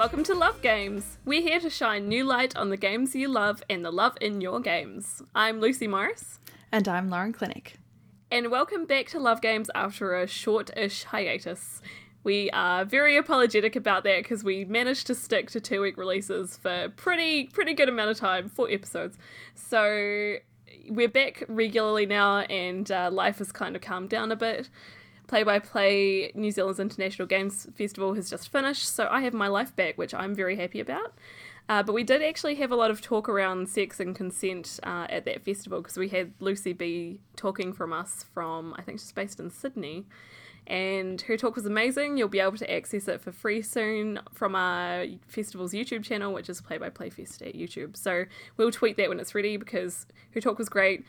Welcome to Love Games. We're here to shine new light on the games you love and the love in your games. I'm Lucy Morris. And I'm Lauren Klinick. And welcome back to Love Games after a short-ish hiatus. We are very apologetic about that because we managed to stick to two-week releases for pretty good amount of time, 4 episodes. So we're back regularly now and life has kind of calmed down a bit. Play-by-play, New Zealand's International Games Festival has just finished, so I have my life back, which I'm very happy about. But we did actually have a lot of talk around sex and consent at that festival, because we had Lucy B talking from us from, I think she's based in Sydney, and her talk was amazing. You'll be able to access it for free soon from our festival's YouTube channel, which is Play-by-Play Fest at YouTube. So we'll tweet that when it's ready, because her talk was great.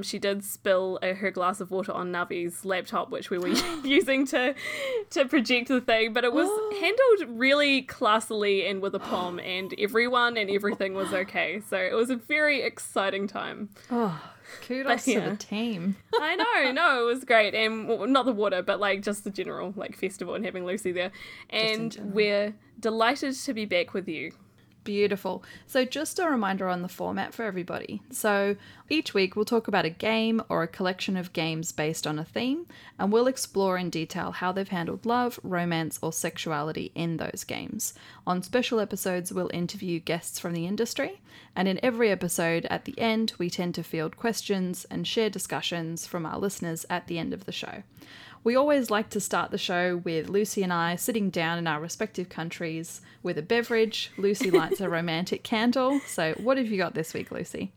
She did spill her glass of water on Navi's laptop, which we were using to project the thing, but it was handled really classily and with aplomb, and everyone and everything was okay. So it was a very exciting time. Kudos to the team. I know, no, it was great. And well, not the water, but like just the general like festival and having Lucy there. And we're delighted to be back with you. Beautiful. So just a reminder on the format for everybody. So each week we'll talk about a game or a collection of games based on a theme, and we'll explore in detail how they've handled love, romance, or sexuality in those games. On special episodes, we'll interview guests from the industry, and in every episode at the end, we tend to field questions and share discussions from our listeners at the end of the show. We always like to start the show with Lucy and I sitting down in our respective countries with a beverage. Lucy lights a romantic candle. So what have you got this week, Lucy?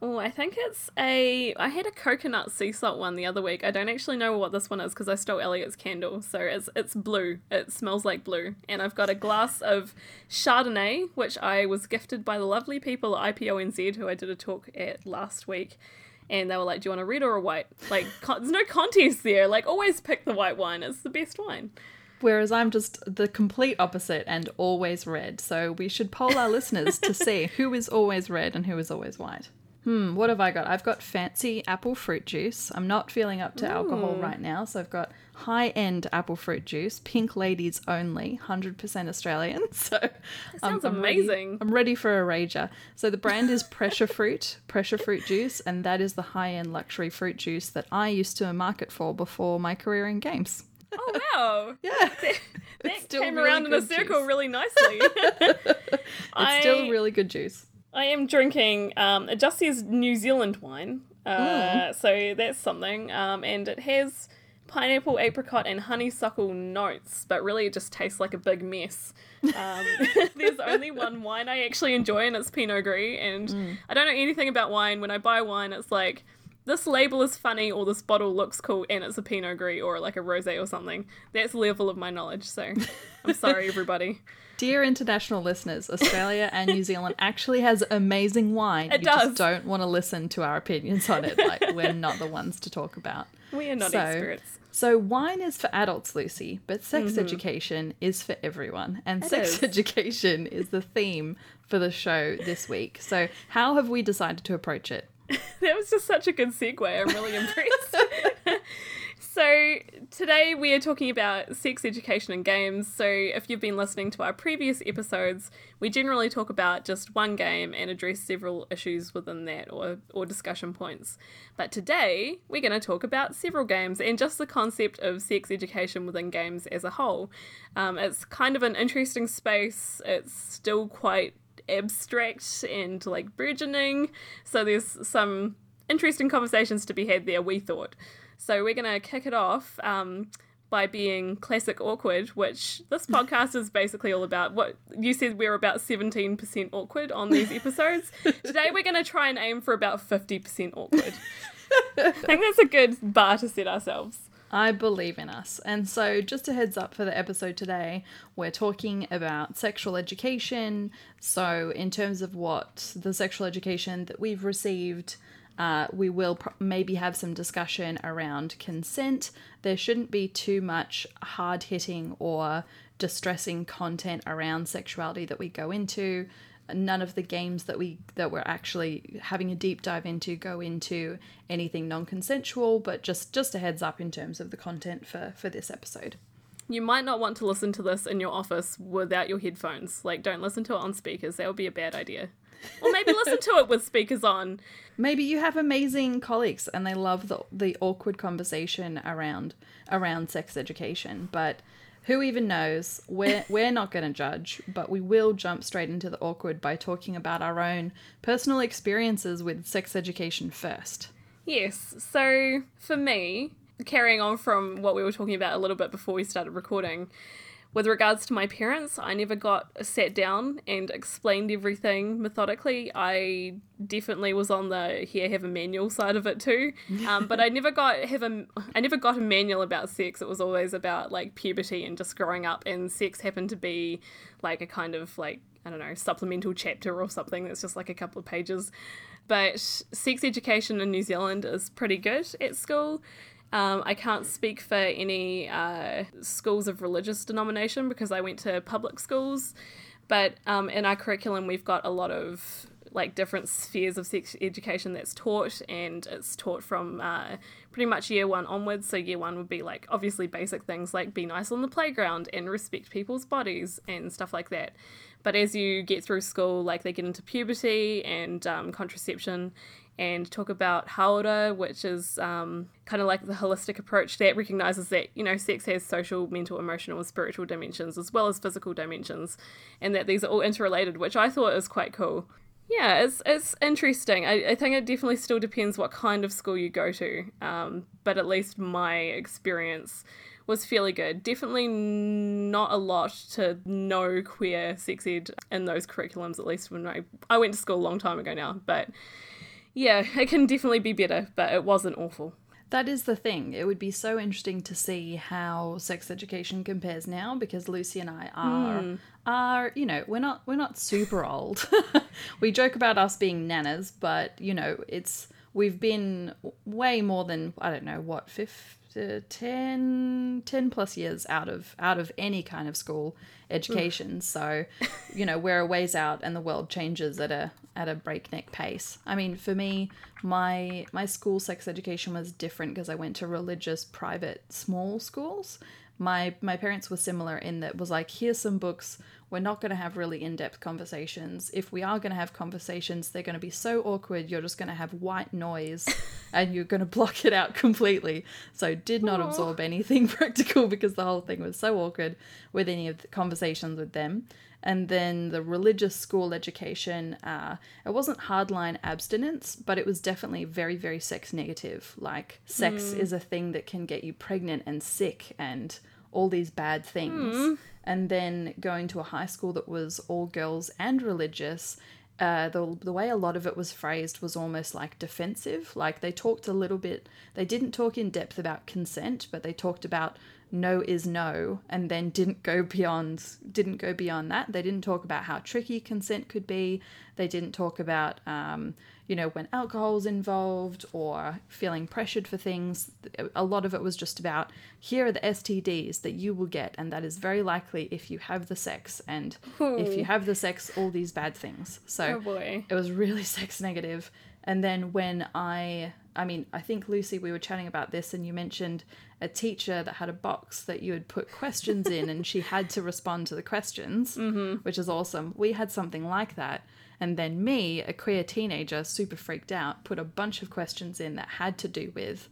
Oh, I think it's I had a coconut sea salt one the other week. I don't actually know what this one is because I stole Elliot's candle. So it's blue. It smells like blue. And I've got a glass of Chardonnay, which I was gifted by the lovely people at IPONZ, who I did a talk at last week. And they were like, do you want a red or a white? Like, there's no contest there. Like, always pick the white wine. It's the best wine. Whereas I'm just the complete opposite and always red. So we should poll our listeners to see who is always red and who is always white. What have I got? I've got fancy apple fruit juice. I'm not feeling up to alcohol right now. So I've got high-end apple fruit juice, pink ladies only, 100% Australian. So that sounds amazing. I'm ready for a rager. So the brand is Pressure Fruit juice, and that is the high-end luxury fruit juice that I used to market for before my career in games. Oh, wow. Yeah. That came really around in a circle juice. Really nicely. It's still really good juice. I am drinking, it just says New Zealand wine, so that's something, and it has pineapple, apricot, and honeysuckle notes, but really it just tastes like a big mess. There's only one wine I actually enjoy, and it's Pinot Gris, and I don't know anything about wine. When I buy wine, it's like, this label is funny, or this bottle looks cool, and it's a Pinot Gris, or like a rosé or something. That's the level of my knowledge, so I'm sorry, everybody. Dear international listeners, Australia and New Zealand actually has amazing wine. It does. Just don't want to listen to our opinions on it. Like, we're not the ones to talk about. We are not experts. So wine is for adults, Lucy, but sex education is for everyone. And education is the theme for the show this week. So how have we decided to approach it? That was just such a good segue. I'm really impressed. So today we are talking about sex education in games. So if you've been listening to our previous episodes, we generally talk about just one game and address several issues within that or discussion points. But today we're going to talk about several games and just the concept of sex education within games as a whole. It's kind of an interesting space. It's still quite abstract and like burgeoning. So there's some interesting conversations to be had there, we thought. So we're going to kick it off by being classic awkward, which this podcast is basically all about. What you said, we're about 17% awkward on these episodes. Today we're going to try and aim for about 50% awkward. I think that's a good bar to set ourselves. I believe in us. And so just a heads up for the episode today, we're talking about sexual education. So in terms of what the sexual education that we've received, we will maybe have some discussion around consent. There shouldn't be too much hard-hitting or distressing content around sexuality that we go into. None of the games that we're actually having a deep dive into go into anything non-consensual, but just a heads up in terms of the content for this episode. You might not want to listen to this in your office without your headphones. Like, don't listen to it on speakers. That would be a bad idea. Or maybe listen to it with speakers on. Maybe you have amazing colleagues and they love the awkward conversation around sex education. But who even knows? We're not going to judge, but we will jump straight into the awkward by talking about our own personal experiences with sex education first. Yes. So for me, carrying on from what we were talking about a little bit before we started recording, with regards to my parents, I never sat down and explained everything methodically. I definitely was on the here have a manual side of it too, but I never got a manual about sex. It was always about like puberty and just growing up, and sex happened to be like a kind of like, I don't know, supplemental chapter or something that's just like a couple of pages. But sex education in New Zealand is pretty good at school. I can't speak for any schools of religious denomination because I went to public schools, but in our curriculum we've got a lot of like different spheres of sex education that's taught, and it's taught from pretty much year one onwards. So year one would be like obviously basic things like be nice on the playground and respect people's bodies and stuff like that. But as you get through school, like they get into puberty and contraception, and talk about haora, which is kind of like the holistic approach that recognises that, you know, sex has social, mental, emotional and spiritual dimensions as well as physical dimensions, and that these are all interrelated, which I thought is quite cool. Yeah, it's interesting. I think it definitely still depends what kind of school you go to, but at least my experience was fairly good. Definitely not a lot to no queer sex ed in those curriculums, at least when I went to school a long time ago now, but... yeah, it can definitely be better, but it wasn't awful. That is the thing. It would be so interesting to see how sex education compares now, because Lucy and I are you know, we're not super old. We joke about us being nanas, but you know, we've been way more than, I don't know, what, 10 plus years out of any kind of school education. So, you know, we're a ways out and the world changes at a breakneck pace. I mean, for me, my school sex education was different because I went to religious private small schools. My parents were similar in that it was like, here's some books. We're not going to have really in-depth conversations. If we are going to have conversations, they're going to be so awkward. You're just going to have white noise and you're going to block it out completely. So did not absorb anything practical because the whole thing was so awkward with any of the conversations with them. And then the religious school education, it wasn't hardline abstinence, but it was definitely very, very sex negative. Like sex is a thing that can get you pregnant and sick and all these bad things. And then going to a high school that was all girls and religious, the way a lot of it was phrased was almost like defensive. Like they talked a little bit, they didn't talk in depth about consent, but they talked about no is no, and then didn't go beyond that. They didn't talk about how tricky consent could be. They didn't talk about, you know, when alcohol's involved or feeling pressured for things. A lot of it was just about, here are the STDs that you will get, and that is very likely if you have the sex, and if you have the sex, all these bad things. So it was really sex negative. And then when I mean, I think, Lucy, we were chatting about this and you mentioned a teacher that had a box that you had put questions in and she had to respond to the questions, which is awesome. We had something like that. And then me, a queer teenager, super freaked out, put a bunch of questions in that had to do with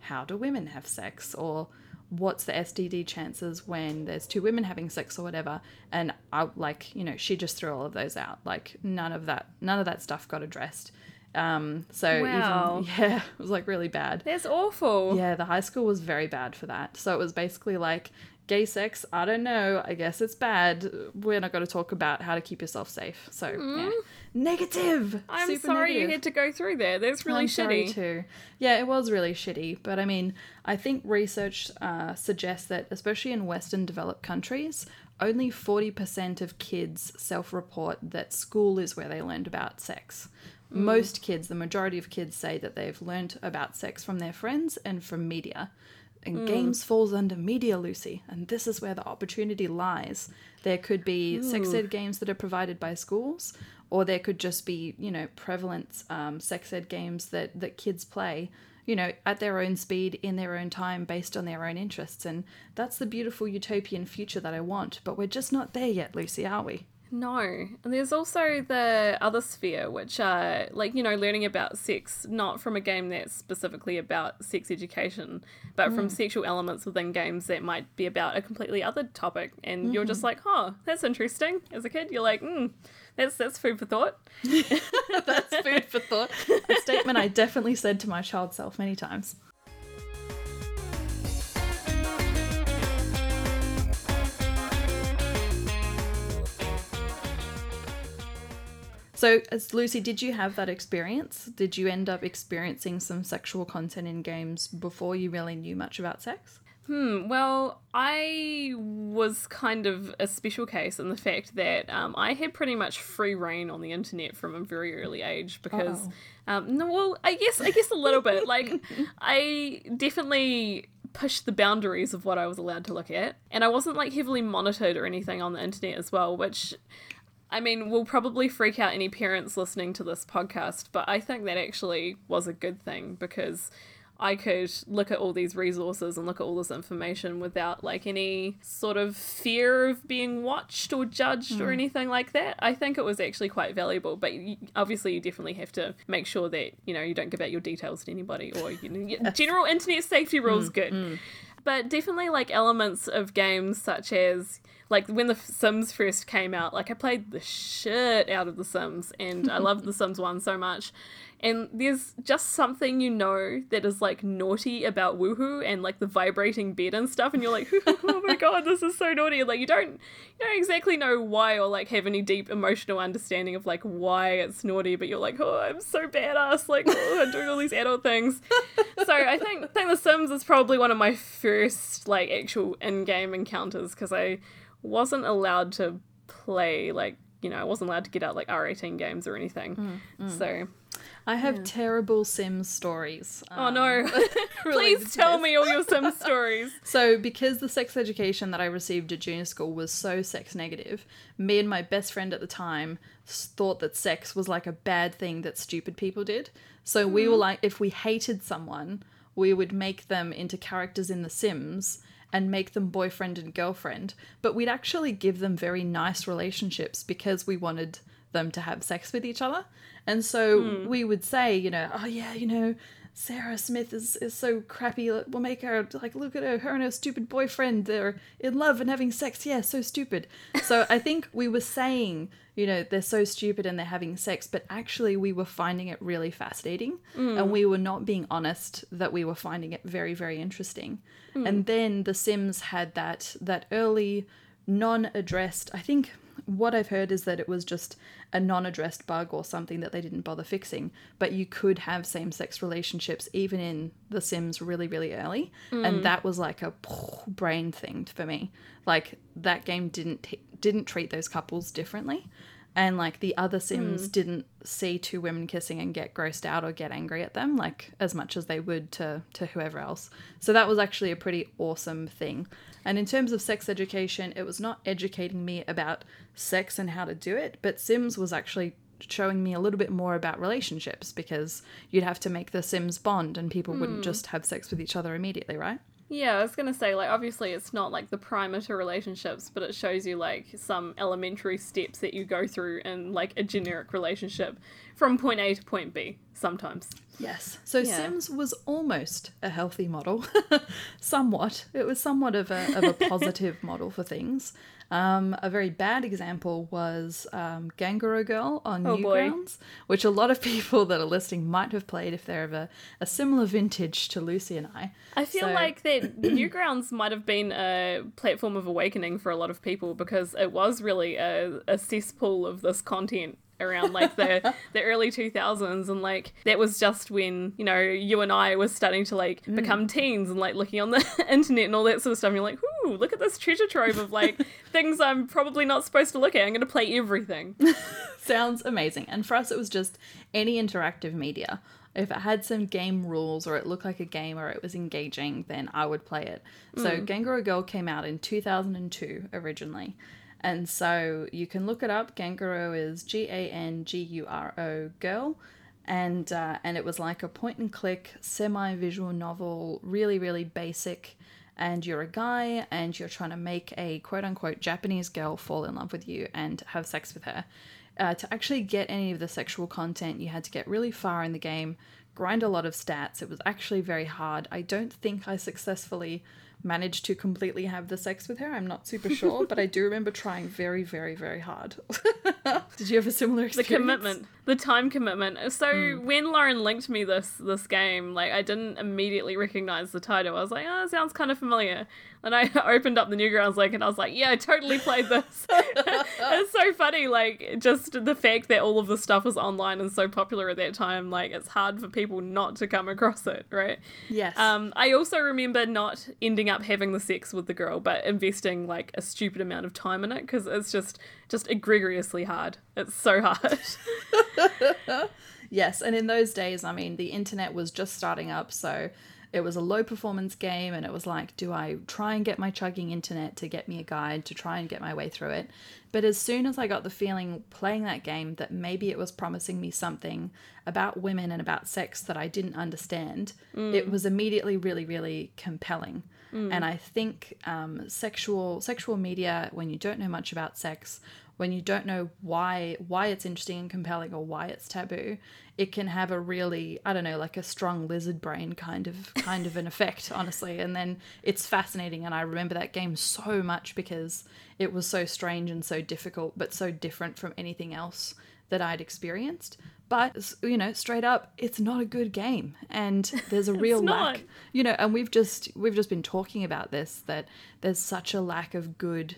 how do women have sex, or what's the STD chances when there's two women having sex or whatever. And I, like, you know, she just threw all of those out. Like none of that stuff got addressed. It was like really bad. That's awful. Yeah, the high school was very bad for that. So it was basically like, gay sex, I don't know, I guess it's bad. We're not going to talk about how to keep yourself safe. So yeah. Negative. I'm super sorry negative. You had to go through that. That's really shitty. Sorry too. Yeah, it was really shitty. But I mean, I think research suggests that, especially in Western developed countries, only 40% of kids self-report that school is where they learned about sex. Most kids, the majority of kids, say that they've learned about sex from their friends and from media. And games falls under media, Lucy. And this is where the opportunity lies. There could be sex ed games that are provided by schools, or there could just be, you know, prevalent sex ed games that kids play you know, at their own speed, in their own time, based on their own interests. And that's the beautiful utopian future that I want. But we're just not there yet, Lucy, are we? No. And there's also the other sphere, which are, like, you know, learning about sex, not from a game that's specifically about sex education, but from sexual elements within games that might be about a completely other topic. And you're just like, oh, that's interesting. As a kid, you're like, that's food for thought. That's food for thought. A statement I definitely said to my child self many times. So, Lucy, did you have that experience? Did you end up experiencing some sexual content in games before you really knew much about sex? Well, I was kind of a special case in the fact that I had pretty much free reign on the internet from a very early age because, I guess a little bit. Like, I definitely pushed the boundaries of what I was allowed to look at, and I wasn't like heavily monitored or anything on the internet as well, which, I mean, we'll probably freak out any parents listening to this podcast, but I think that actually was a good thing because I could look at all these resources and look at all this information without like any sort of fear of being watched or judged or anything like that. I think it was actually quite valuable, but obviously you definitely have to make sure that, you know, you don't give out your details to anybody or, you know, general internet safety rules good. But definitely like elements of games such as, like, when The Sims first came out, like, I played the shit out of The Sims, and I loved The Sims 1 so much. And there's just something, you know, that is, like, naughty about woohoo and, like, the vibrating bed and stuff, and you're like, oh my god, this is so naughty. And, like, you don't exactly know why or, like, have any deep emotional understanding of, like, why it's naughty, but you're like, oh, I'm so badass, like, oh, I'm doing all these adult things. So I think The Sims is probably one of my first, like, actual in-game encounters, because I wasn't allowed to play, like, you know, I wasn't allowed to get out like R18 games or anything. So I have terrible Sims stories. Oh no. Please tell me all your Sims stories. So because the sex education that I received at junior school was so sex negative, me and my best friend at the time thought that sex was like a bad thing that stupid people did. So we were like, if we hated someone, we would make them into characters in The Sims and make them boyfriend and girlfriend, but we'd actually give them very nice relationships because we wanted them to have sex with each other. And so we would say, you know, oh yeah, you know, Sarah Smith is so crappy, we'll make her, like, look at her and her stupid boyfriend, they're in love and having sex, yeah, so stupid. So I think we were saying, you know, they're so stupid and they're having sex, but actually we were finding it really fascinating and we were not being honest that we were finding it very, very interesting. And then The Sims had that early non-addressed, I think what I've heard is that it was just a non-addressed bug or something that they didn't bother fixing, but you could have same-sex relationships even in The Sims really, really early. And that was like a brain thing for me. Like, that game didn't treat those couples differently. And, like, the other Sims didn't see two women kissing and get grossed out or get angry at them, like, as much as they would to whoever else. So that was actually a pretty awesome thing. And in terms of sex education, it was not educating me about sex and how to do it, but Sims was actually showing me a little bit more about relationships because you'd have to make the Sims bond and people wouldn't just have sex with each other immediately, right? Yeah, I was going to say, like, obviously it's not, like, the primer to relationships, but it shows you, like, some elementary steps that you go through in, like, a generic relationship from point A to point B sometimes. Yes. So yeah. Sims was almost a healthy model. Somewhat. It was somewhat of a positive model for things. A very bad example was Gangaro Girl on Newgrounds, which a lot of people that are listening might have played if they're of a similar vintage to Lucy and I. I feel like that Newgrounds might have been a platform of awakening for a lot of people because it was really a cesspool of this content around like the early 2000s, and like that was just when, you know, you and I were starting to like become teens and like looking on the internet and all that sort of stuff, and you're like, ooh, look at this treasure trove of like things I'm probably not supposed to look at, I'm gonna play everything. Sounds amazing. And for us it was just any interactive media. If it had some game rules or it looked like a game or it was engaging, then I would play it. So Gangaro Girl came out in 2002 originally. And so you can look it up. Ganguro is Ganguro Girl. And it was like a point-and-click, semi-visual novel, really, really basic. And you're a guy, and you're trying to make a quote-unquote Japanese girl fall in love with you and have sex with her. To actually get any of the sexual content, you had to get really far in the game, grind a lot of stats. It was actually very hard. I don't think I successfully managed to completely have the sex with her. I'm not super sure, but I do remember trying very, very, very hard. Did you have a similar experience? The commitment, the time commitment. So when Lauren linked me this game, like, I didn't immediately recognize the title. I was like, oh, it sounds kind of familiar. And I opened up the Newgrounds link and I was like, yeah, I totally played this. It's so funny, like, just the fact that all of this stuff was online and so popular at that time, like, it's hard for people not to come across it, right? Yes. I also remember not ending up having the sex with the girl, but investing, like, a stupid amount of time in it, because it's just egregiously hard. It's so hard. Yes, and in those days, I mean, the internet was just starting up, so... It was a low-performance game, and it was like, do I try and get my chugging internet to get me a guide to try and get my way through it? But as soon as I got the feeling playing that game that maybe it was promising me something about women and about sex that I didn't understand, it was immediately really, really compelling. And I think sexual media, when you don't know much about sex, when you don't know why it's interesting and compelling or why it's taboo, it can have a really, I don't know, like a strong lizard brain kind of an effect, honestly. And then it's fascinating. And I remember that game so much because it was so strange and so difficult, but so different from anything else that I'd experienced. But, you know, straight up, it's not a good game. And there's a real lack, you know, and we've just been talking about this, that there's such a lack of good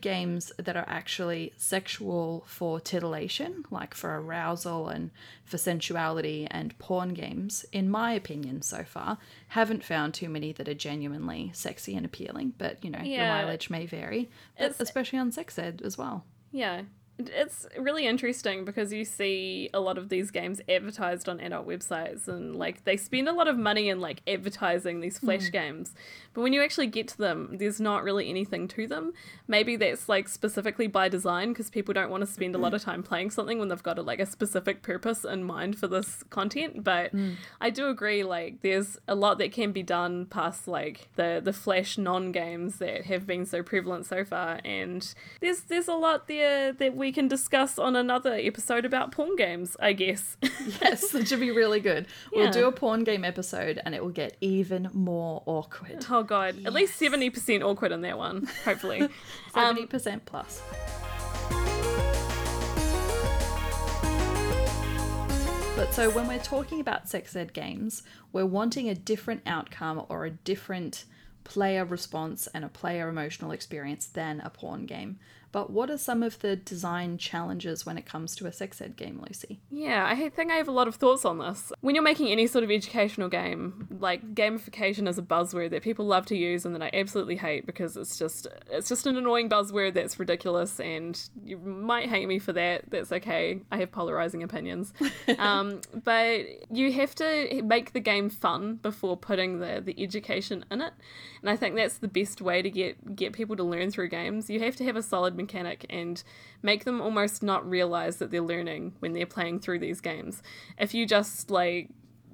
games that are actually sexual for titillation, like for arousal and for sensuality, and porn games, in my opinion so far, haven't found too many that are genuinely sexy and appealing. But, you know, your mileage may vary, especially on sex ed as well. Yeah. It's really interesting because you see a lot of these games advertised on adult websites, and like they spend a lot of money in like advertising these flash games, but when you actually get to them, there's not really anything to them. Maybe that's like specifically by design, because people don't want to spend a lot of time playing something when they've got a, like a specific purpose in mind for this content. But I do agree, like there's a lot that can be done past like the flash non-games that have been so prevalent so far, and there's a lot there that we can discuss on another episode about porn games, I guess. Yes, that should be really good. Yeah. We'll do a porn game episode and it will get even more awkward. Oh god, yes. At least 70% awkward in that one, hopefully. 70% plus. But so when we're talking about sex ed games, we're wanting a different outcome or a different player response and a player emotional experience than a porn game. But what are some of the design challenges when it comes to a sex ed game, Lucy? Yeah, I think I have a lot of thoughts on this. When you're making any sort of educational game, like gamification is a buzzword that people love to use and that I absolutely hate, because it's just an annoying buzzword that's ridiculous, and you might hate me for that. That's okay. I have polarizing opinions. But you have to make the game fun before putting the education in it. And I think that's the best way to get people to learn through games. You have to have a solid mechanic and make them almost not realize that they're learning when they're playing through these games. If you just like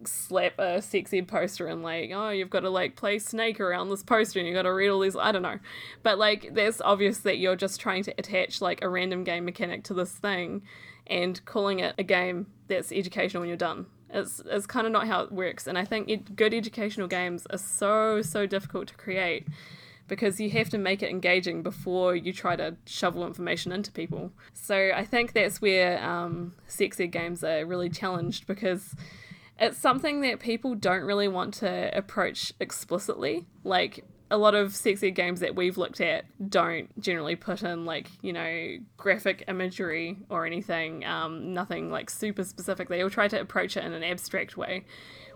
slap a sex ed poster and like, oh, you've got to like play snake around this poster and you've got to read all these, I don't know, but like that's obvious that you're just trying to attach like a random game mechanic to this thing and calling it a game that's educational when you're done. It's kind of not how it works. And I think good educational games are so difficult to create, because you have to make it engaging before you try to shovel information into people. So I think that's where sex ed games are really challenged, because it's something that people don't really want to approach explicitly. Like, a lot of sex ed games that we've looked at don't generally put in, like, you know, graphic imagery or anything, nothing, like, super specific. They all try to approach it in an abstract way,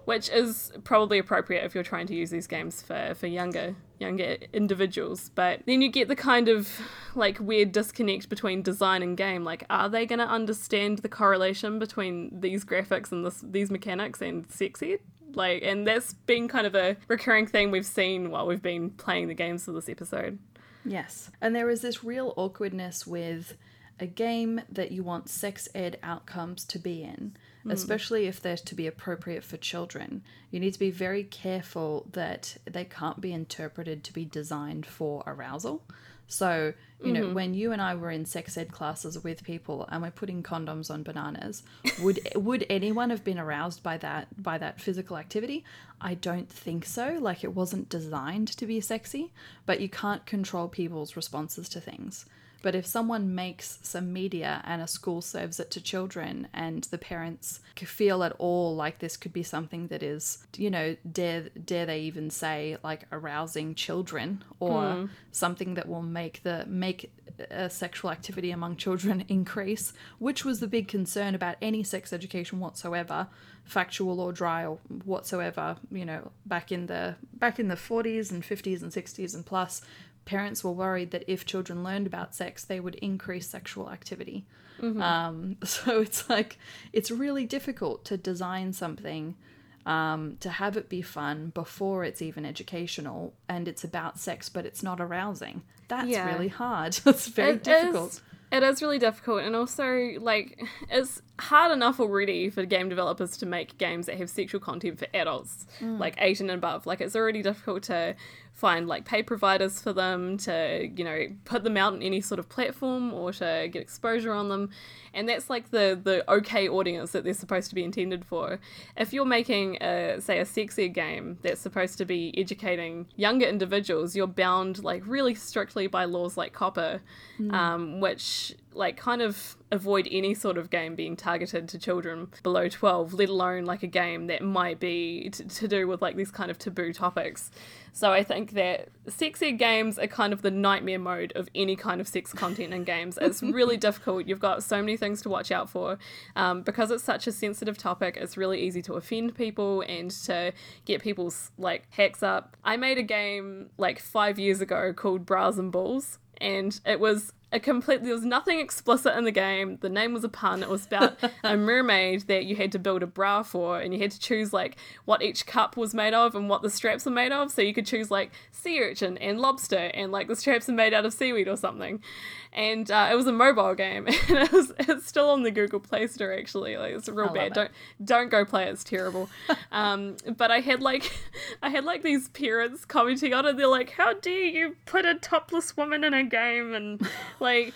which is probably appropriate if you're trying to use these games for younger individuals. But then you get the kind of, like, weird disconnect between design and game. Like, are they going to understand the correlation between these graphics and these mechanics and sex ed? Like, and that's been kind of a recurring thing we've seen while we've been playing the games for this episode. Yes. And there is this real awkwardness with a game that you want sex ed outcomes to be in, especially if they're to be appropriate for children. You need to be very careful that they can't be interpreted to be designed for arousal. So, you know, when you and I were in sex ed classes with people and we're putting condoms on bananas, would anyone have been aroused by that physical activity? I don't think so. Like, it wasn't designed to be sexy, but you can't control people's responses to things. But if someone makes some media and a school serves it to children and the parents feel at all like this could be something that is, you know, dare they even say, like, arousing children or something that will make the sexual activity among children increase, which was the big concern about any sex education whatsoever, factual or dry or whatsoever, you know, back in the 40s and 50s and 60s and plus. Parents were worried that if children learned about sex, they would increase sexual activity. So it's like, it's really difficult to design something, to have it be fun before it's even educational and it's about sex, but it's not arousing. That's really hard. It's very difficult. It is really difficult, and also, like, it's hard enough already for game developers to make games that have sexual content for adults, like 18 and above. Like, it's already difficult to find, like, pay providers for them, to, you know, put them out on any sort of platform or to get exposure on them. And that's, like, the okay audience that they're supposed to be intended for. If you're making, a sexier game that's supposed to be educating younger individuals, you're bound, like, really strictly by laws like COPPA, which, like, kind of avoid any sort of game being targeted to children below 12, let alone, like, a game that might be to do with, like, these kind of taboo topics. So I think that sex ed games are kind of the nightmare mode of any kind of sex content in games. It's really difficult. You've got so many things to watch out for. Because it's such a sensitive topic, it's really easy to offend people and to get people's, like, hacks up. I made a game, like, 5 years ago called Bras and Balls, and it was there was nothing explicit in the game. The name was a pun. It was about a mermaid that you had to build a bra for, and you had to choose, like, what each cup was made of and what the straps were made of. So you could choose, like, sea urchin and lobster, and, like, the straps are made out of seaweed or something. And it was a mobile game, and it's still on the Google Play Store, actually. Like, it's real bad. Don't go play it. It's terrible. But I had these parents commenting on it. They're like, "How dare you put a topless woman in a game?" And like,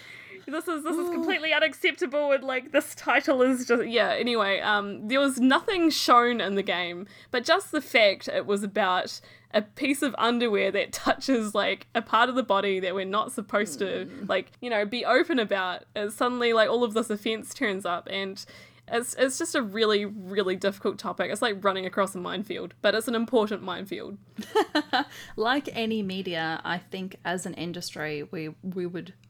this is completely unacceptable, and, like, this title is just, yeah, anyway, there was nothing shown in the game, but just the fact it was about a piece of underwear that touches, like, a part of the body that we're not supposed to, like, you know, be open about, and suddenly, like, all of this offense turns up, and it's just a really, really difficult topic. It's like running across a minefield, but it's an important minefield. Like any media, I think as an industry,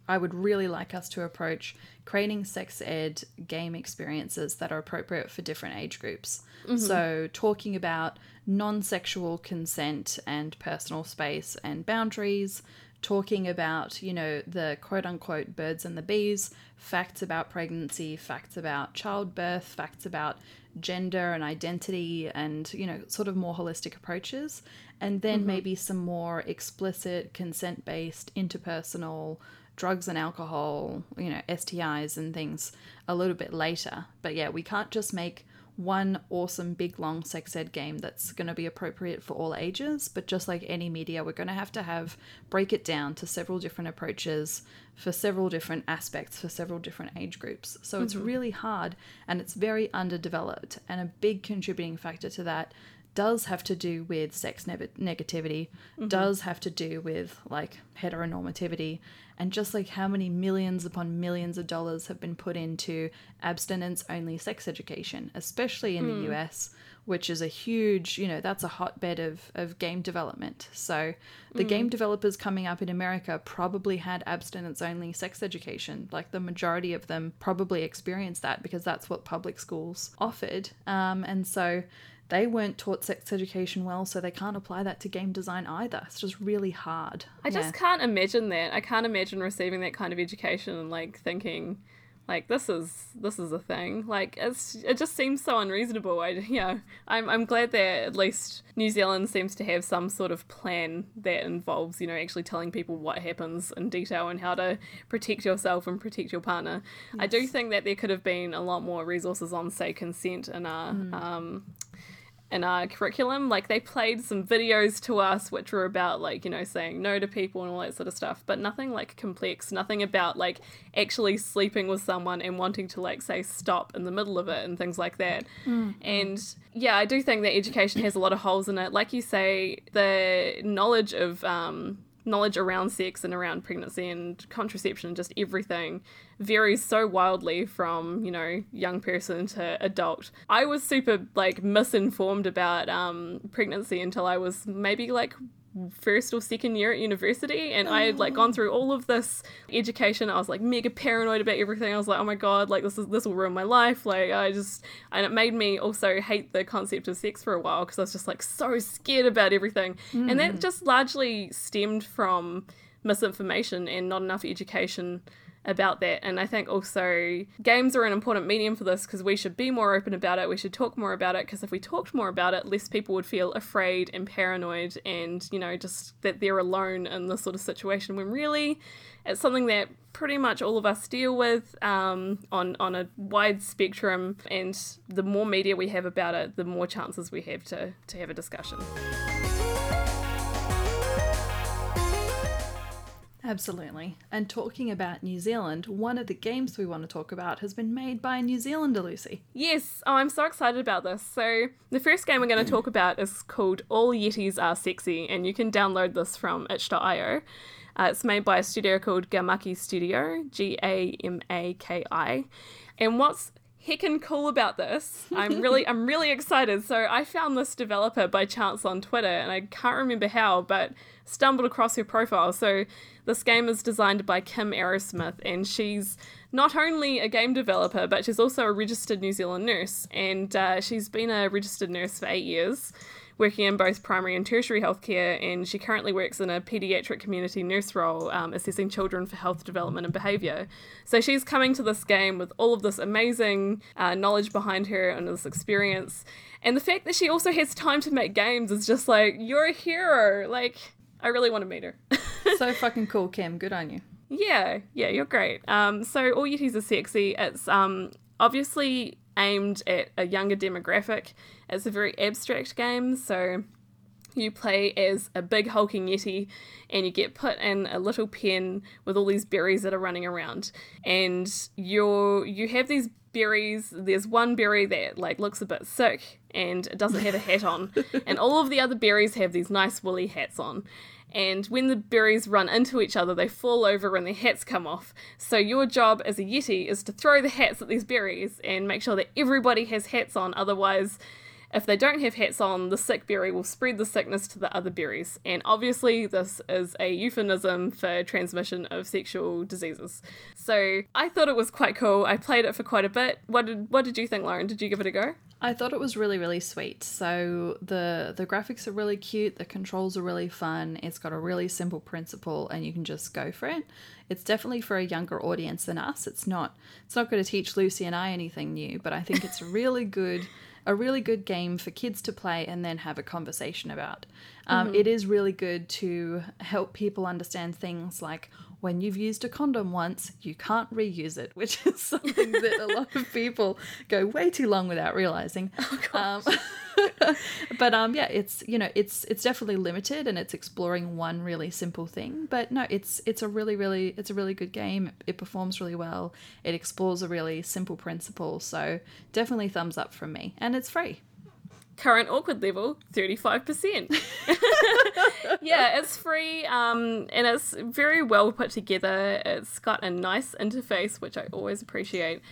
I would really like us to approach creating sex ed game experiences that are appropriate for different age groups. So talking about non-sexual consent and personal space and boundaries, talking about, you know, the quote-unquote birds and the bees, facts about pregnancy, facts about childbirth, facts about gender and identity and, you know, sort of more holistic approaches. And then maybe some more explicit, consent-based, interpersonal drugs and alcohol, you know, STIs and things a little bit later. But yeah, we can't just make one awesome big long sex ed game that's going to be appropriate for all ages, but just like any media, we're going to have break it down to several different approaches for several different aspects for several different age groups. So it's really hard, and it's very underdeveloped, and a big contributing factor to that does have to do with sex negativity, does have to do with, like, heteronormativity, and just, like, how many millions upon millions of dollars have been put into abstinence-only sex education, especially in the US, which is a huge, you know, that's a hotbed of game development. So the game developers coming up in America probably had abstinence-only sex education. Like, the majority of them probably experienced that because that's what public schools offered. And so they weren't taught sex education well, so they can't apply that to game design either. It's just really hard. I just can't imagine that. I can't imagine receiving that kind of education and, like, thinking, Like, this is a thing. Like, it just seems so unreasonable. I'm glad that at least New Zealand seems to have some sort of plan that involves, actually telling people what happens in detail and how to protect yourself and protect your partner. Yes. I do think that there could have been a lot more resources on, say, consent in our in our curriculum. Like, they played some videos to us which were about, like, saying no to people and all that sort of stuff, but nothing like complex, nothing about like actually sleeping with someone and wanting to like say stop in the middle of it and things like that. And yeah, I do think that education has a lot of holes in it. Like you say, the knowledge of knowledge around sex and around pregnancy and contraception, just everything, varies so wildly from, young person to adult. I was super, misinformed about pregnancy until I was maybe, first or second year at university, and I had gone through all of this education. I was mega paranoid about everything. I was like, oh my god, this will ruin my life. And it made me also hate the concept of sex for a while because I was just so scared about everything. And that just largely stemmed from misinformation and not enough education about that. And I think also games are an important medium for this because we should be more open about it. We should talk more about it, because if we talked more about it, less people would feel afraid and paranoid and, just that they're alone in this sort of situation, when really it's something that pretty much all of us deal with on a wide spectrum. And the more media we have about it, the more chances we have to have a discussion. Absolutely. And talking about New Zealand, one of the games we want to talk about has been made by a New Zealander, Lucy. Yes. Oh, I'm so excited about this. So the first game we're going to talk about is called All Yetis Are Sexy, and you can download this from itch.io. It's made by a studio called Gamaki Studio, Gamaki. And what's heckin' cool about this, I'm really excited. So I found this developer by chance on Twitter, and I can't remember how, but stumbled across her profile. So this game is designed by Kim Arrowsmith, and she's not only a game developer, but she's also a registered New Zealand nurse. And she's been a registered nurse for 8 years, working in both primary and tertiary healthcare, and she currently works in a paediatric community nurse role, assessing children for health, development and behaviour. So she's coming to this game with all of this amazing knowledge behind her and this experience. And the fact that she also has time to make games is just you're a hero. I really want to meet her. So fucking cool, Kim. Good on you. Yeah, you're great. So All Yetis Are Sexy. It's obviously aimed at a younger demographic. It's a very abstract game, so you play as a big hulking yeti and you get put in a little pen with all these berries that are running around. And you have these berries. There's one berry that looks a bit sick and it doesn't have a hat on. And all of the other berries have these nice woolly hats on. And when the berries run into each other, they fall over and their hats come off. So your job as a yeti is to throw the hats at these berries and make sure that everybody has hats on. Otherwise, if they don't have hats on, the sick berry will spread the sickness to the other berries. And obviously, this is a euphemism for transmission of sexual diseases. So I thought it was quite cool. I played it for quite a bit. What did you think, Lauren? Did you give it a go? I thought it was really, really sweet. So the graphics are really cute. The controls are really fun. It's got a really simple principle and you can just go for it. It's definitely for a younger audience than us. It's not going to teach Lucy and I anything new, but I think it's a really good game for kids to play and then have a conversation about. It is really good to help people understand things like, when you've used a condom once, you can't reuse it, which is something that a lot of people go way too long without realizing. Oh, gosh. But it's definitely limited and it's exploring one really simple thing. But no, it's a really good game. It performs really well. It explores a really simple principle. So definitely thumbs up from me, and it's free. Current awkward level, 35%. Yeah, it's free, and it's very well put together. It's got a nice interface, which I always appreciate.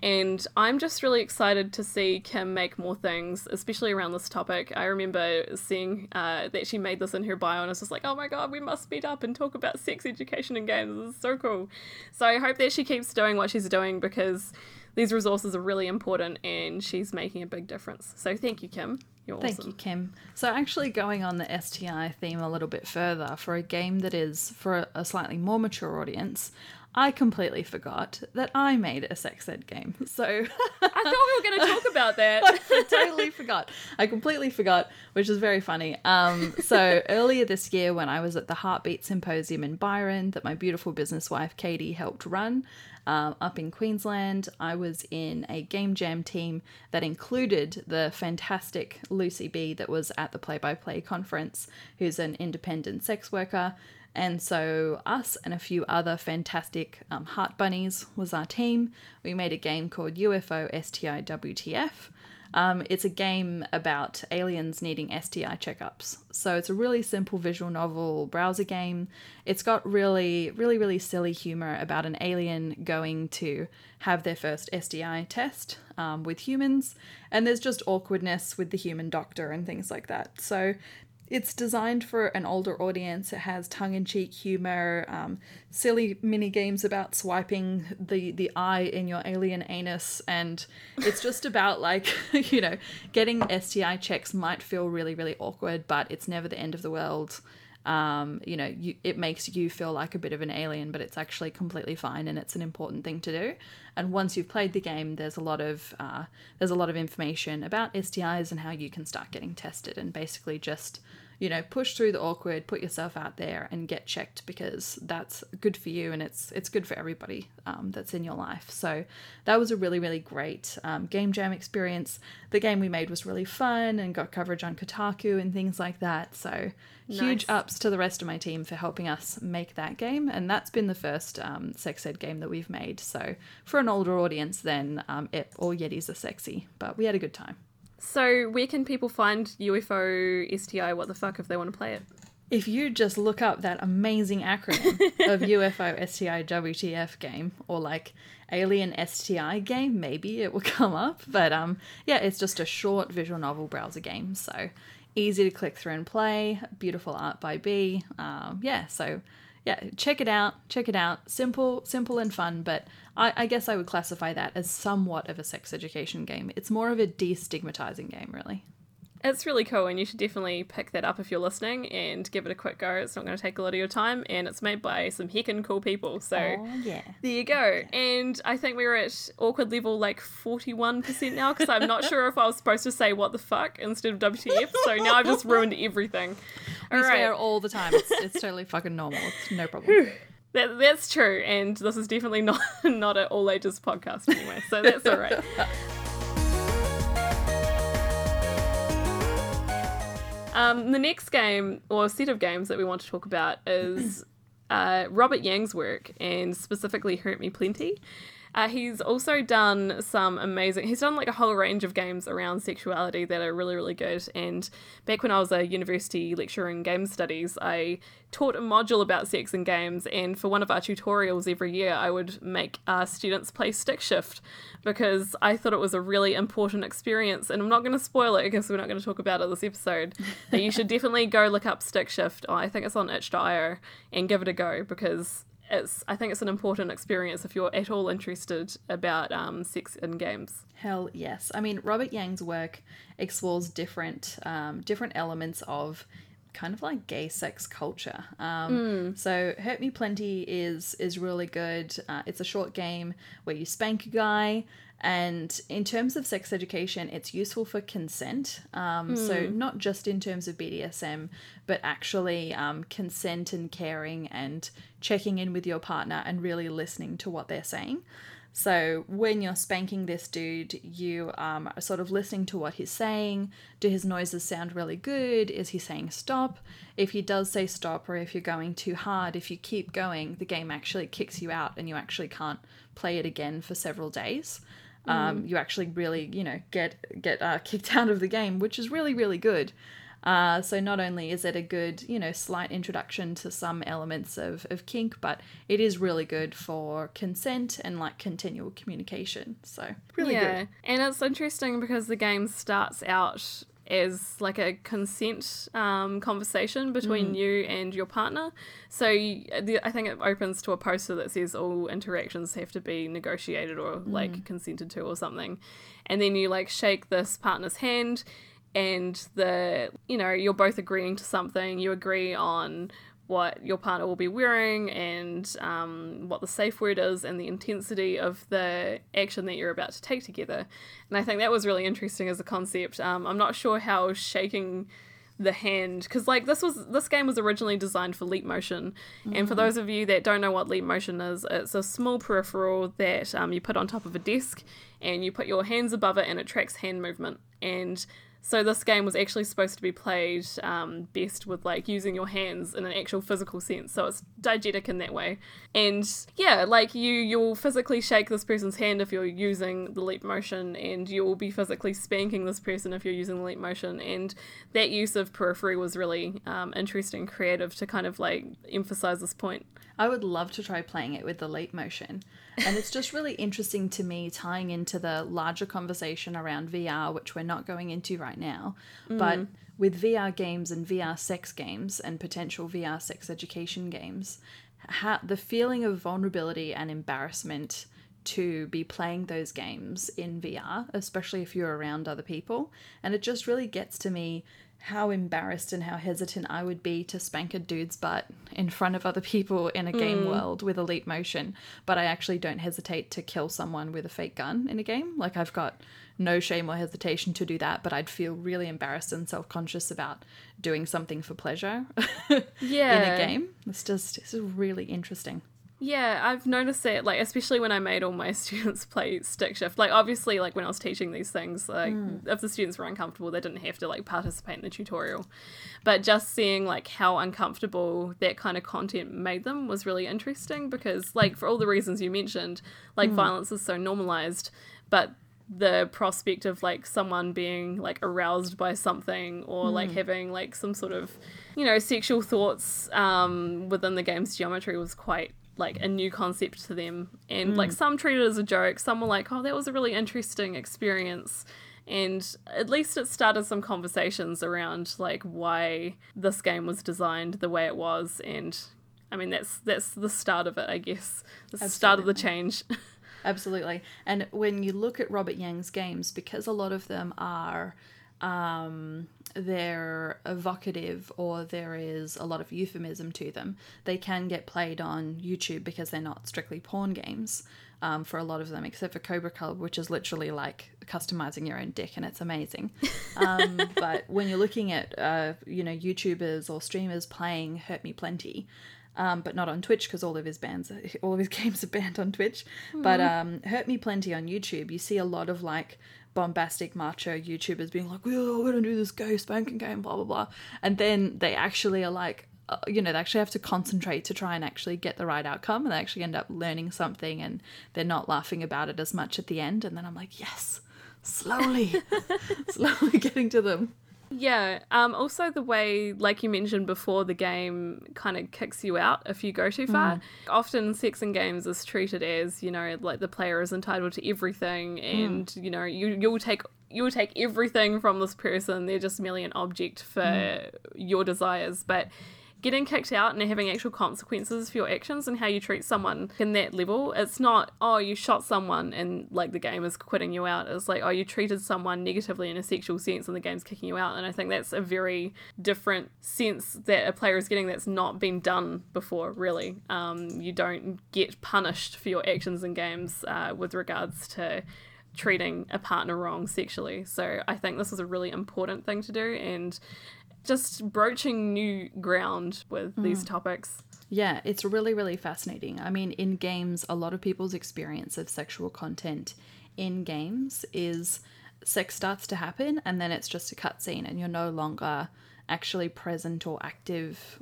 And I'm just really excited to see Kim make more things, especially around this topic. I remember seeing that she made this in her bio, and I was just like, oh my god, we must meet up and talk about sex education in games. This is so cool. So I hope that she keeps doing what she's doing, because these resources are really important and she's making a big difference. So thank you, Kim. You're awesome. Thank you, Kim. So actually going on the STI theme a little bit further, for a game that is for a slightly more mature audience, I completely forgot that I made a sex ed game. So I thought we were going to talk about that. I totally forgot. I completely forgot, which is very funny. So earlier this year when I was at the Heartbeat Symposium in Byron that my beautiful business wife Katie helped run up in Queensland, I was in a game jam team that included the fantastic Lucy B that was at the Play-by-Play conference, who's an independent sex worker. And so us and a few other fantastic heart bunnies was our team. We made a game called UFO STI WTF. It's a game about aliens needing STI checkups. So it's a really simple visual novel browser game. It's got really silly humor about an alien going to have their first STI test with humans. And there's just awkwardness with the human doctor and things like that. So it's designed for an older audience. It has tongue-in-cheek humor, silly mini-games about swiping the eye in your alien anus, and it's just about, like, you know, getting STI checks might feel really awkward, but it's never the end of the world. You know, it makes you feel like a bit of an alien, but it's actually completely fine, and it's an important thing to do. And once you've played the game, there's a lot of information about STIs and how you can start getting tested, and basically just, you know, push through the awkward, put yourself out there and get checked, because that's good for you and it's good for everybody that's in your life. So that was a really great game jam experience. The game we made was really fun and got coverage on Kotaku and things like that. So nice. Huge ups to the rest of my team for helping us make that game. And that's been the first sex ed game that we've made. So for an older audience then, All Yetis Are Sexy, but we had a good time. So where can people find UFO STI What the Fuck if they want to play it? If you just look up that amazing acronym of UFO STI WTF game, or like Alien STI game, maybe it will come up. But yeah, it's just a short visual novel browser game. So easy to click through and play. Beautiful art by B. Yeah, check it out. Simple and fun, but I guess I would classify that as somewhat of a sex education game. It's more of a destigmatizing game, really. It's really cool, and you should definitely pick that up if you're listening and give it a quick go. It's not going to take a lot of your time, and it's made by some heckin' cool people. So there you go. Yeah. And I think we're at awkward level like 41% now, because I'm not sure if I was supposed to say what the fuck instead of WTF, so now I've just ruined everything. We swear all the time. It's totally fucking normal. It's no problem. That's true, and this is definitely not an all-ages podcast anyway, so that's all right. The next game or set of games that we want to talk about is Robert Yang's work, and specifically Hurt Me Plenty. He's also done some amazing, he's done like a whole range of games around sexuality that are really good. And back when I was a university lecturer in game studies, I taught a module about sex in games, and for one of our tutorials every year I would make our students play Stick Shift, because I thought it was a really important experience, and I'm not going to spoil it because we're not going to talk about it this episode, but you should definitely go look up Stick Shift. I think it's on itch.io, and give it a go, because I think it's an important experience if you're at all interested about sex in games. Hell yes. I mean, Robert Yang's work explores different elements of kind of like gay sex culture. So Hurt Me Plenty is really good. It's a short game where you spank a guy. And in terms of sex education, it's useful for consent. So not just in terms of BDSM, but actually consent and caring and checking in with your partner and really listening to what they're saying. So when you're spanking this dude, you are sort of listening to what he's saying. Do his noises sound really good? Is he saying stop? If he does say stop, or if you're going too hard, if you keep going, the game actually kicks you out and you actually can't play it again for several days. You actually really, you know, get kicked out of the game, which is really good. So not only is it a good, you know, slight introduction to some elements of kink, but it is really good for consent and like continual communication. So really good. And it's interesting because the game starts out as like a consent conversation between you and your partner. So I think it opens to a poster that says all interactions have to be negotiated or like consented to or something. And then you like shake this partner's hand, and you're both agreeing to something. You agree on what your partner will be wearing and what the safe word is and the intensity of the action that you're about to take together. And I think that was really interesting as a concept. I'm not sure how shaking the hand, because like this game was originally designed for Leap Motion, mm-hmm. and for those of you that don't know what Leap Motion is, it's a small peripheral that you put on top of a desk and you put your hands above it and it tracks hand movement. And so this game was actually supposed to be played best with like using your hands in an actual physical sense, so it's diegetic in that way. And yeah, like you'll physically shake this person's hand if you're using the Leap Motion, and you'll be physically spanking this person if you're using the Leap Motion. And that use of periphery was really interesting and creative to kind of like emphasize this point. I would love to try playing it with the Leap Motion. And it's just really interesting to me, tying into the larger conversation around VR, which we're not going into right now, but with VR games and VR sex games and potential VR sex education games, how the feeling of vulnerability and embarrassment to be playing those games in VR, especially if you're around other people. And it just really gets to me how embarrassed and how hesitant I would be to spank a dude's butt in front of other people in a game world with a Leap Motion, but I actually don't hesitate to kill someone with a fake gun in a game. Like, I've got no shame or hesitation to do that, but I'd feel really embarrassed and self-conscious about doing something for pleasure in a game. It's really interesting. Yeah, I've noticed that, like, especially when I made all my students play Stick Shift. Like, obviously, like, when I was teaching these things, like, if the students were uncomfortable, they didn't have to, like, participate in the tutorial. But just seeing, like, how uncomfortable that kind of content made them was really interesting because, like, for all the reasons you mentioned, like, violence is so normalized, but the prospect of, like, someone being, like, aroused by something or, like, having, like, some sort of, you know, sexual thoughts within the game's geometry was quite, like, a new concept to them. And like, some treated it as a joke, some were like, oh, that was a really interesting experience. And at least it started some conversations around like why this game was designed the way it was. And I mean, that's the start of it, I guess. That's the start of the change. Absolutely. And when you look at Robert Yang's games, because a lot of them are they're evocative or there is a lot of euphemism to them, they can get played on YouTube because they're not strictly porn games for a lot of them, except for Cobra Club, which is literally like customizing your own dick, and it's amazing. But when you're looking at YouTubers or streamers playing Hurt Me Plenty, but not on Twitch because all of his games are banned on Twitch. But Hurt Me Plenty on YouTube, you see a lot of like bombastic macho YouTubers being like, we're going to do this gay spanking game, blah, blah, blah. And then they actually are like, they actually have to concentrate to try and actually get the right outcome. And they actually end up learning something and they're not laughing about it as much at the end. And then I'm like, yes, slowly getting to them. Yeah. Also the way, like you mentioned before, the game kind of kicks you out if you go too far. Often sex in games is treated as, like the player is entitled to everything and, you'll take everything from this person. They're just merely an object for your desires. But getting kicked out and having actual consequences for your actions and how you treat someone in that level, it's not, oh, you shot someone and like the game is quitting you out. It's like, oh, you treated someone negatively in a sexual sense and the game's kicking you out. And I think that's a very different sense that a player is getting that's not been done before, really. You don't get punished for your actions in games with regards to treating a partner wrong sexually. So I think this is a really important thing to do, and just broaching new ground with these topics. Yeah, it's really, really fascinating. I mean, in games, a lot of people's experience of sexual content in games is sex starts to happen and then it's just a cutscene and you're no longer actually present or active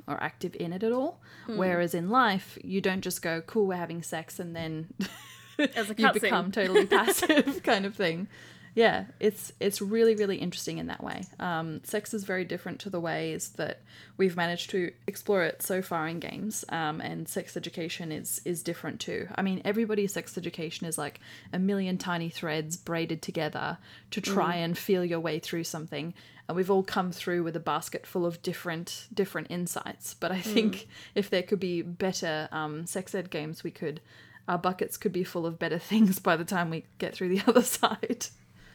in it at all. Whereas in life, you don't just go, cool, we're having sex, and then you become totally passive kind of thing. Yeah, it's really, really interesting in that way. Sex is very different to the ways that we've managed to explore it so far in games, and sex education is different too. I mean, everybody's sex education is like a million tiny threads braided together to try and feel your way through something. And we've all come through with a basket full of different insights. But I think if there could be better sex ed games, our buckets could be full of better things by the time we get through the other side.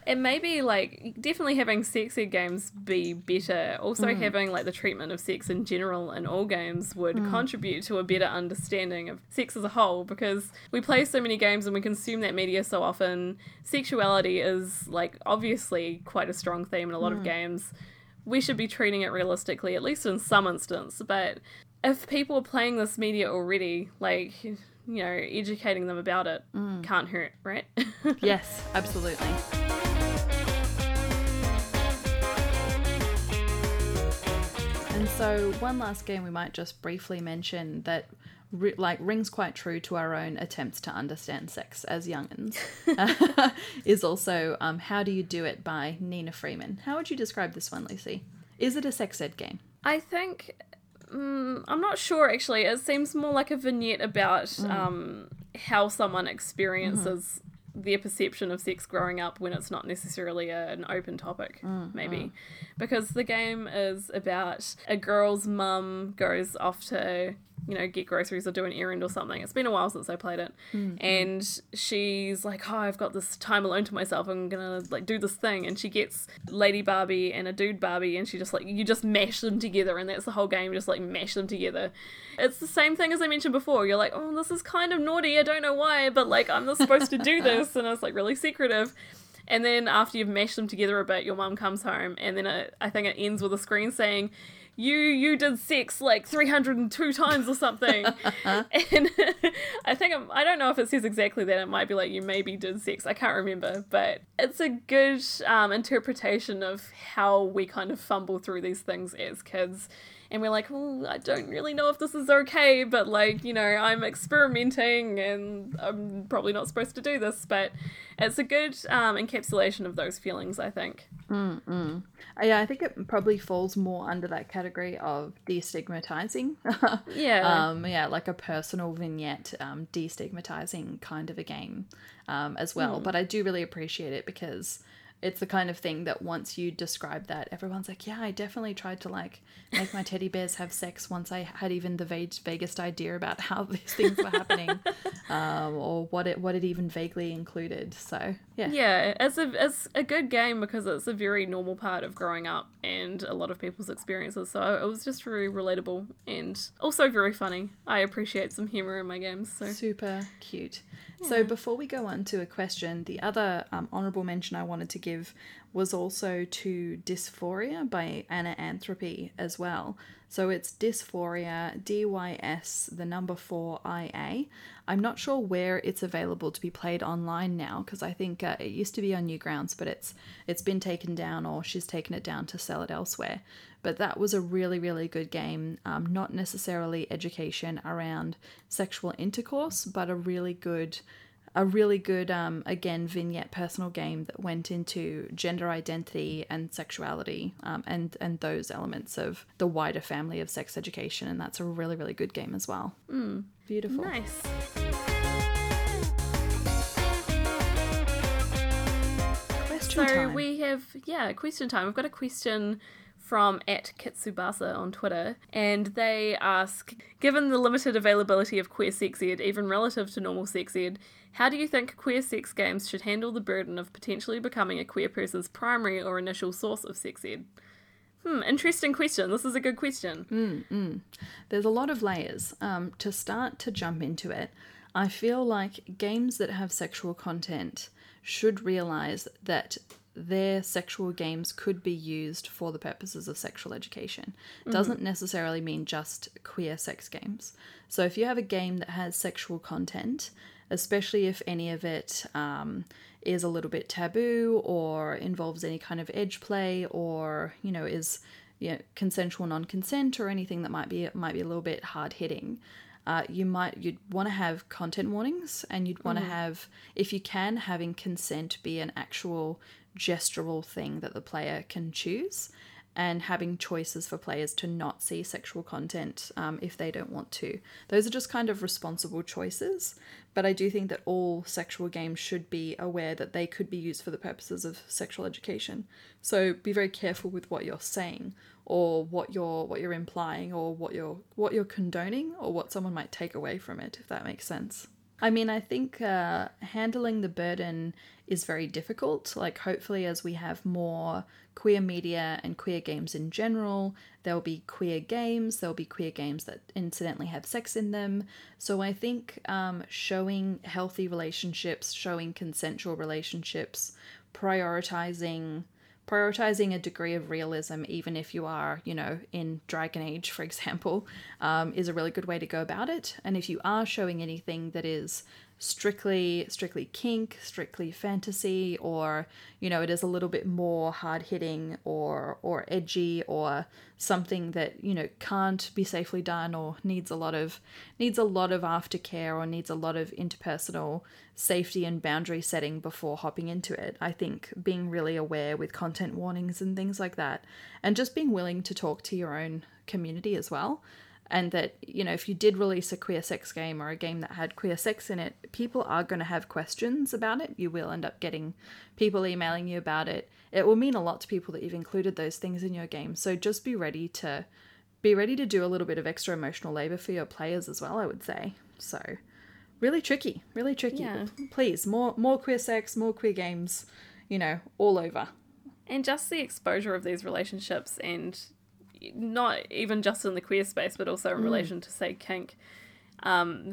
it may be, like, definitely having sex ed games be better. Also having, like, the treatment of sex in general in all games would contribute to a better understanding of sex as a whole, because we play so many games and we consume that media so often. Sexuality is, like, obviously quite a strong theme in a lot of games. We should be treating it realistically, at least in some instance, but if people are playing this media already, like, you know, educating them about it can't hurt, right? Yes, absolutely. And so one last game we might just briefly mention that rings quite true to our own attempts to understand sex as youngins is also How Do You Do It by Nina Freeman. How would you describe this one, Lucy? Is it a sex ed game? I think, I'm not sure actually. It seems more like a vignette about how someone experiences their perception of sex growing up when it's not necessarily an open topic, maybe. Because the game is about a girl's mum goes off to, you know, get groceries or do an errand or something. It's been a while since I played it. And she's like, oh, I've got this time alone to myself. I'm going to, like, do this thing. And she gets Lady Barbie and a Dude Barbie, and she just, like, you just mash them together. And that's the whole game. You just, like, mash them together. It's the same thing as I mentioned before. You're like, oh, this is kind of naughty. I don't know why, but, like, I'm not supposed to do this. And it's, like, really secretive. And then after you've mashed them together a bit, your mum comes home. And then I think it ends with a screen saying, you did sex like 302 times or something. And I think, I don't know if it says exactly that. It might be like, you maybe did sex. I can't remember. But it's a good interpretation of how we kind of fumble through these things as kids. And we're like, oh, I don't really know if this is okay, but, like, you know, I'm experimenting and I'm probably not supposed to do this. But it's a good encapsulation of those feelings, I think. Yeah, I think it probably falls more under that category of destigmatizing. Yeah, like a personal vignette, destigmatizing kind of a game as well. But I do really appreciate it because it's the kind of thing that once you describe that, everyone's like, yeah, I definitely tried to, like, make my teddy bears have sex once I had even the vaguest idea about how these things were happening or what it even vaguely included. So, yeah. Yeah, it's a good game because it's a very normal part of growing up and a lot of people's experiences. So it was just very relatable and also very funny. I appreciate some humor in my games. So. Super cute. Yeah. So before we go on to a question, the other honourable mention I wanted to give was also to Dysphoria by Anna Anthropy as well. So it's Dysphoria, DYS4IA. I'm not sure where it's available to be played online now because I think it used to be on Newgrounds, but it's been taken down, or she's taken it down to sell it elsewhere. But that was a really, really good game. Not necessarily education around sexual intercourse, but a really good, again, vignette personal game that went into gender identity and sexuality and those elements of the wider family of sex education. And that's a really, really good game as well. Beautiful. Nice. Question time. So we have, question time. We've got a question from @Kitsubasa on Twitter, and they ask, given the limited availability of queer sex ed, even relative to normal sex ed, how do you think queer sex games should handle the burden of potentially becoming a queer person's primary or initial source of sex ed? Interesting question. This is a good question. There's a lot of layers. To start to jump into it, I feel like games that have sexual content should realize that their sexual games could be used for the purposes of sexual education. It doesn't necessarily mean just queer sex games. So if you have a game that has sexual content, especially if any of it is a little bit taboo or involves any kind of edge play, or, you know, is, you know, consensual non-consent or anything that might be a little bit hard-hitting, you'd want to have content warnings, and you'd want to have, if you can, having consent be an actual gestural thing that the player can choose, and having choices for players to not see sexual content if they don't want to. Those are just kind of responsible choices, but I do think that all sexual games should be aware that they could be used for the purposes of sexual education. So be very careful with what you're saying, or what you're implying, or what you're condoning, or what someone might take away from it, if that makes sense. I mean, I think handling the burden is very difficult. Like, hopefully as we have more queer media and queer games in general, there'll be queer games. There'll be queer games that incidentally have sex in them. So I think showing healthy relationships, showing consensual relationships, prioritizing a degree of realism, even if you are, you know, in Dragon Age, for example, is a really good way to go about it. And if you are showing anything that is strictly kink, strictly fantasy, or, you know, it is a little bit more hard-hitting or edgy or something that, you know, can't be safely done or needs a lot of aftercare or needs a lot of interpersonal safety and boundary setting before hopping into it. I think being really aware with content warnings and things like that, and just being willing to talk to your own community as well. And that, you know, if you did release a queer sex game or a game that had queer sex in it, people are going to have questions about it. You will end up getting people emailing you about it. It will mean a lot to people that you've included those things in your game. So just be ready to do a little bit of extra emotional labor for your players as well, I would say. So really tricky. Yeah. Please, more queer sex, more queer games, you know, all over. And just the exposure of these relationships, and not even just in the queer space, but also in relation to, say, kink,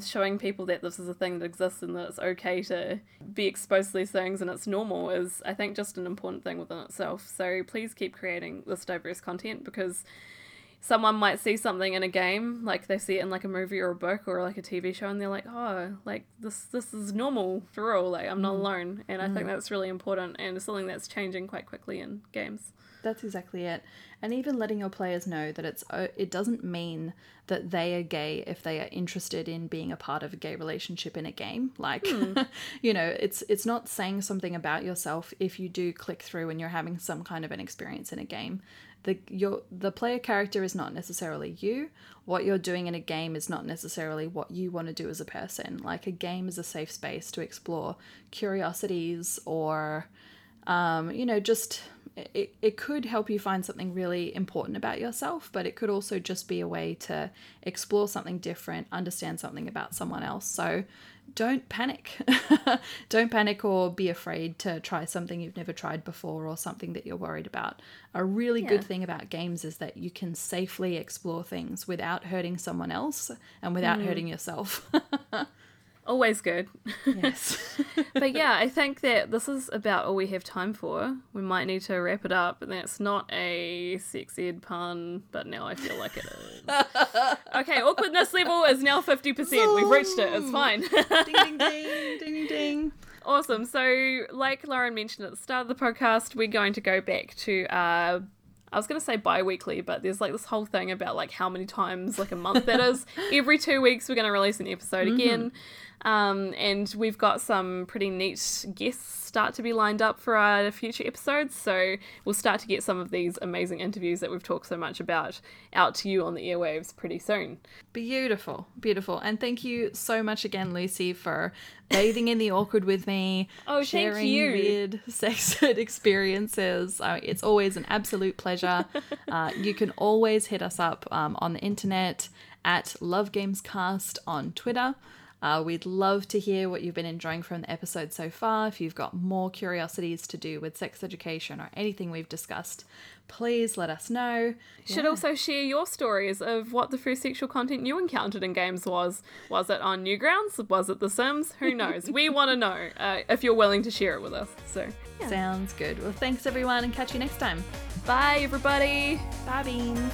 showing people that this is a thing that exists and that it's okay to be exposed to these things and it's normal is, I think, just an important thing within itself. So please keep creating this diverse content, because someone might see something in a game, like they see it in like a movie or a book or like a TV show, and they're like, oh, like this is normal for all, like I'm not alone. And I think that's really important, and it's something that's changing quite quickly in games. That's exactly it. And even letting your players know that it doesn't mean that they are gay if they are interested in being a part of a gay relationship in a game. Like, you know, it's not saying something about yourself if you do click through and you're having some kind of an experience in a game. The player character is not necessarily you. What you're doing in a game is not necessarily what you want to do as a person. Like, a game is a safe space to explore curiosities or, you know, just... It could help you find something really important about yourself, but it could also just be a way to explore something different, understand something about someone else. So don't panic. Don't panic or be afraid to try something you've never tried before or something that you're worried about. A really good thing about games is that you can safely explore things without hurting someone else and without hurting yourself. Always good. Yes. But yeah, I think that this is about all we have time for. We might need to wrap it up, and that's not a sex ed pun, but now I feel like it is. Okay, awkwardness level is now 50%. We've reached it. It's fine. Ding, ding, ding, ding, ding. Awesome. So like Lauren mentioned at the start of the podcast, we're going to go back to I was going to say bi-weekly, but there's like this whole thing about like how many times like a month that is. Every 2 weeks we're going to release an episode again. And we've got some pretty neat guests start to be lined up for our future episodes. So we'll start to get some of these amazing interviews that we've talked so much about out to you on the airwaves pretty soon. Beautiful, beautiful. And thank you so much again, Lucy, for bathing in the awkward with me. Oh, sharing, thank you. Weird sex ed experiences. It's always an absolute pleasure. You can always hit us up on the internet at Love Games Cast on Twitter. We'd love to hear what you've been enjoying from the episode so far. If you've got more curiosities to do with sex education or anything we've discussed, please let us know. Should also share your stories of what the first sexual content you encountered in games was. Was it on Newgrounds? Was it The Sims? Who knows? We want to know if you're willing to share it with us. So yeah. Sounds good. Well, thanks everyone, and catch you next time. Bye, everybody. Bye, beans.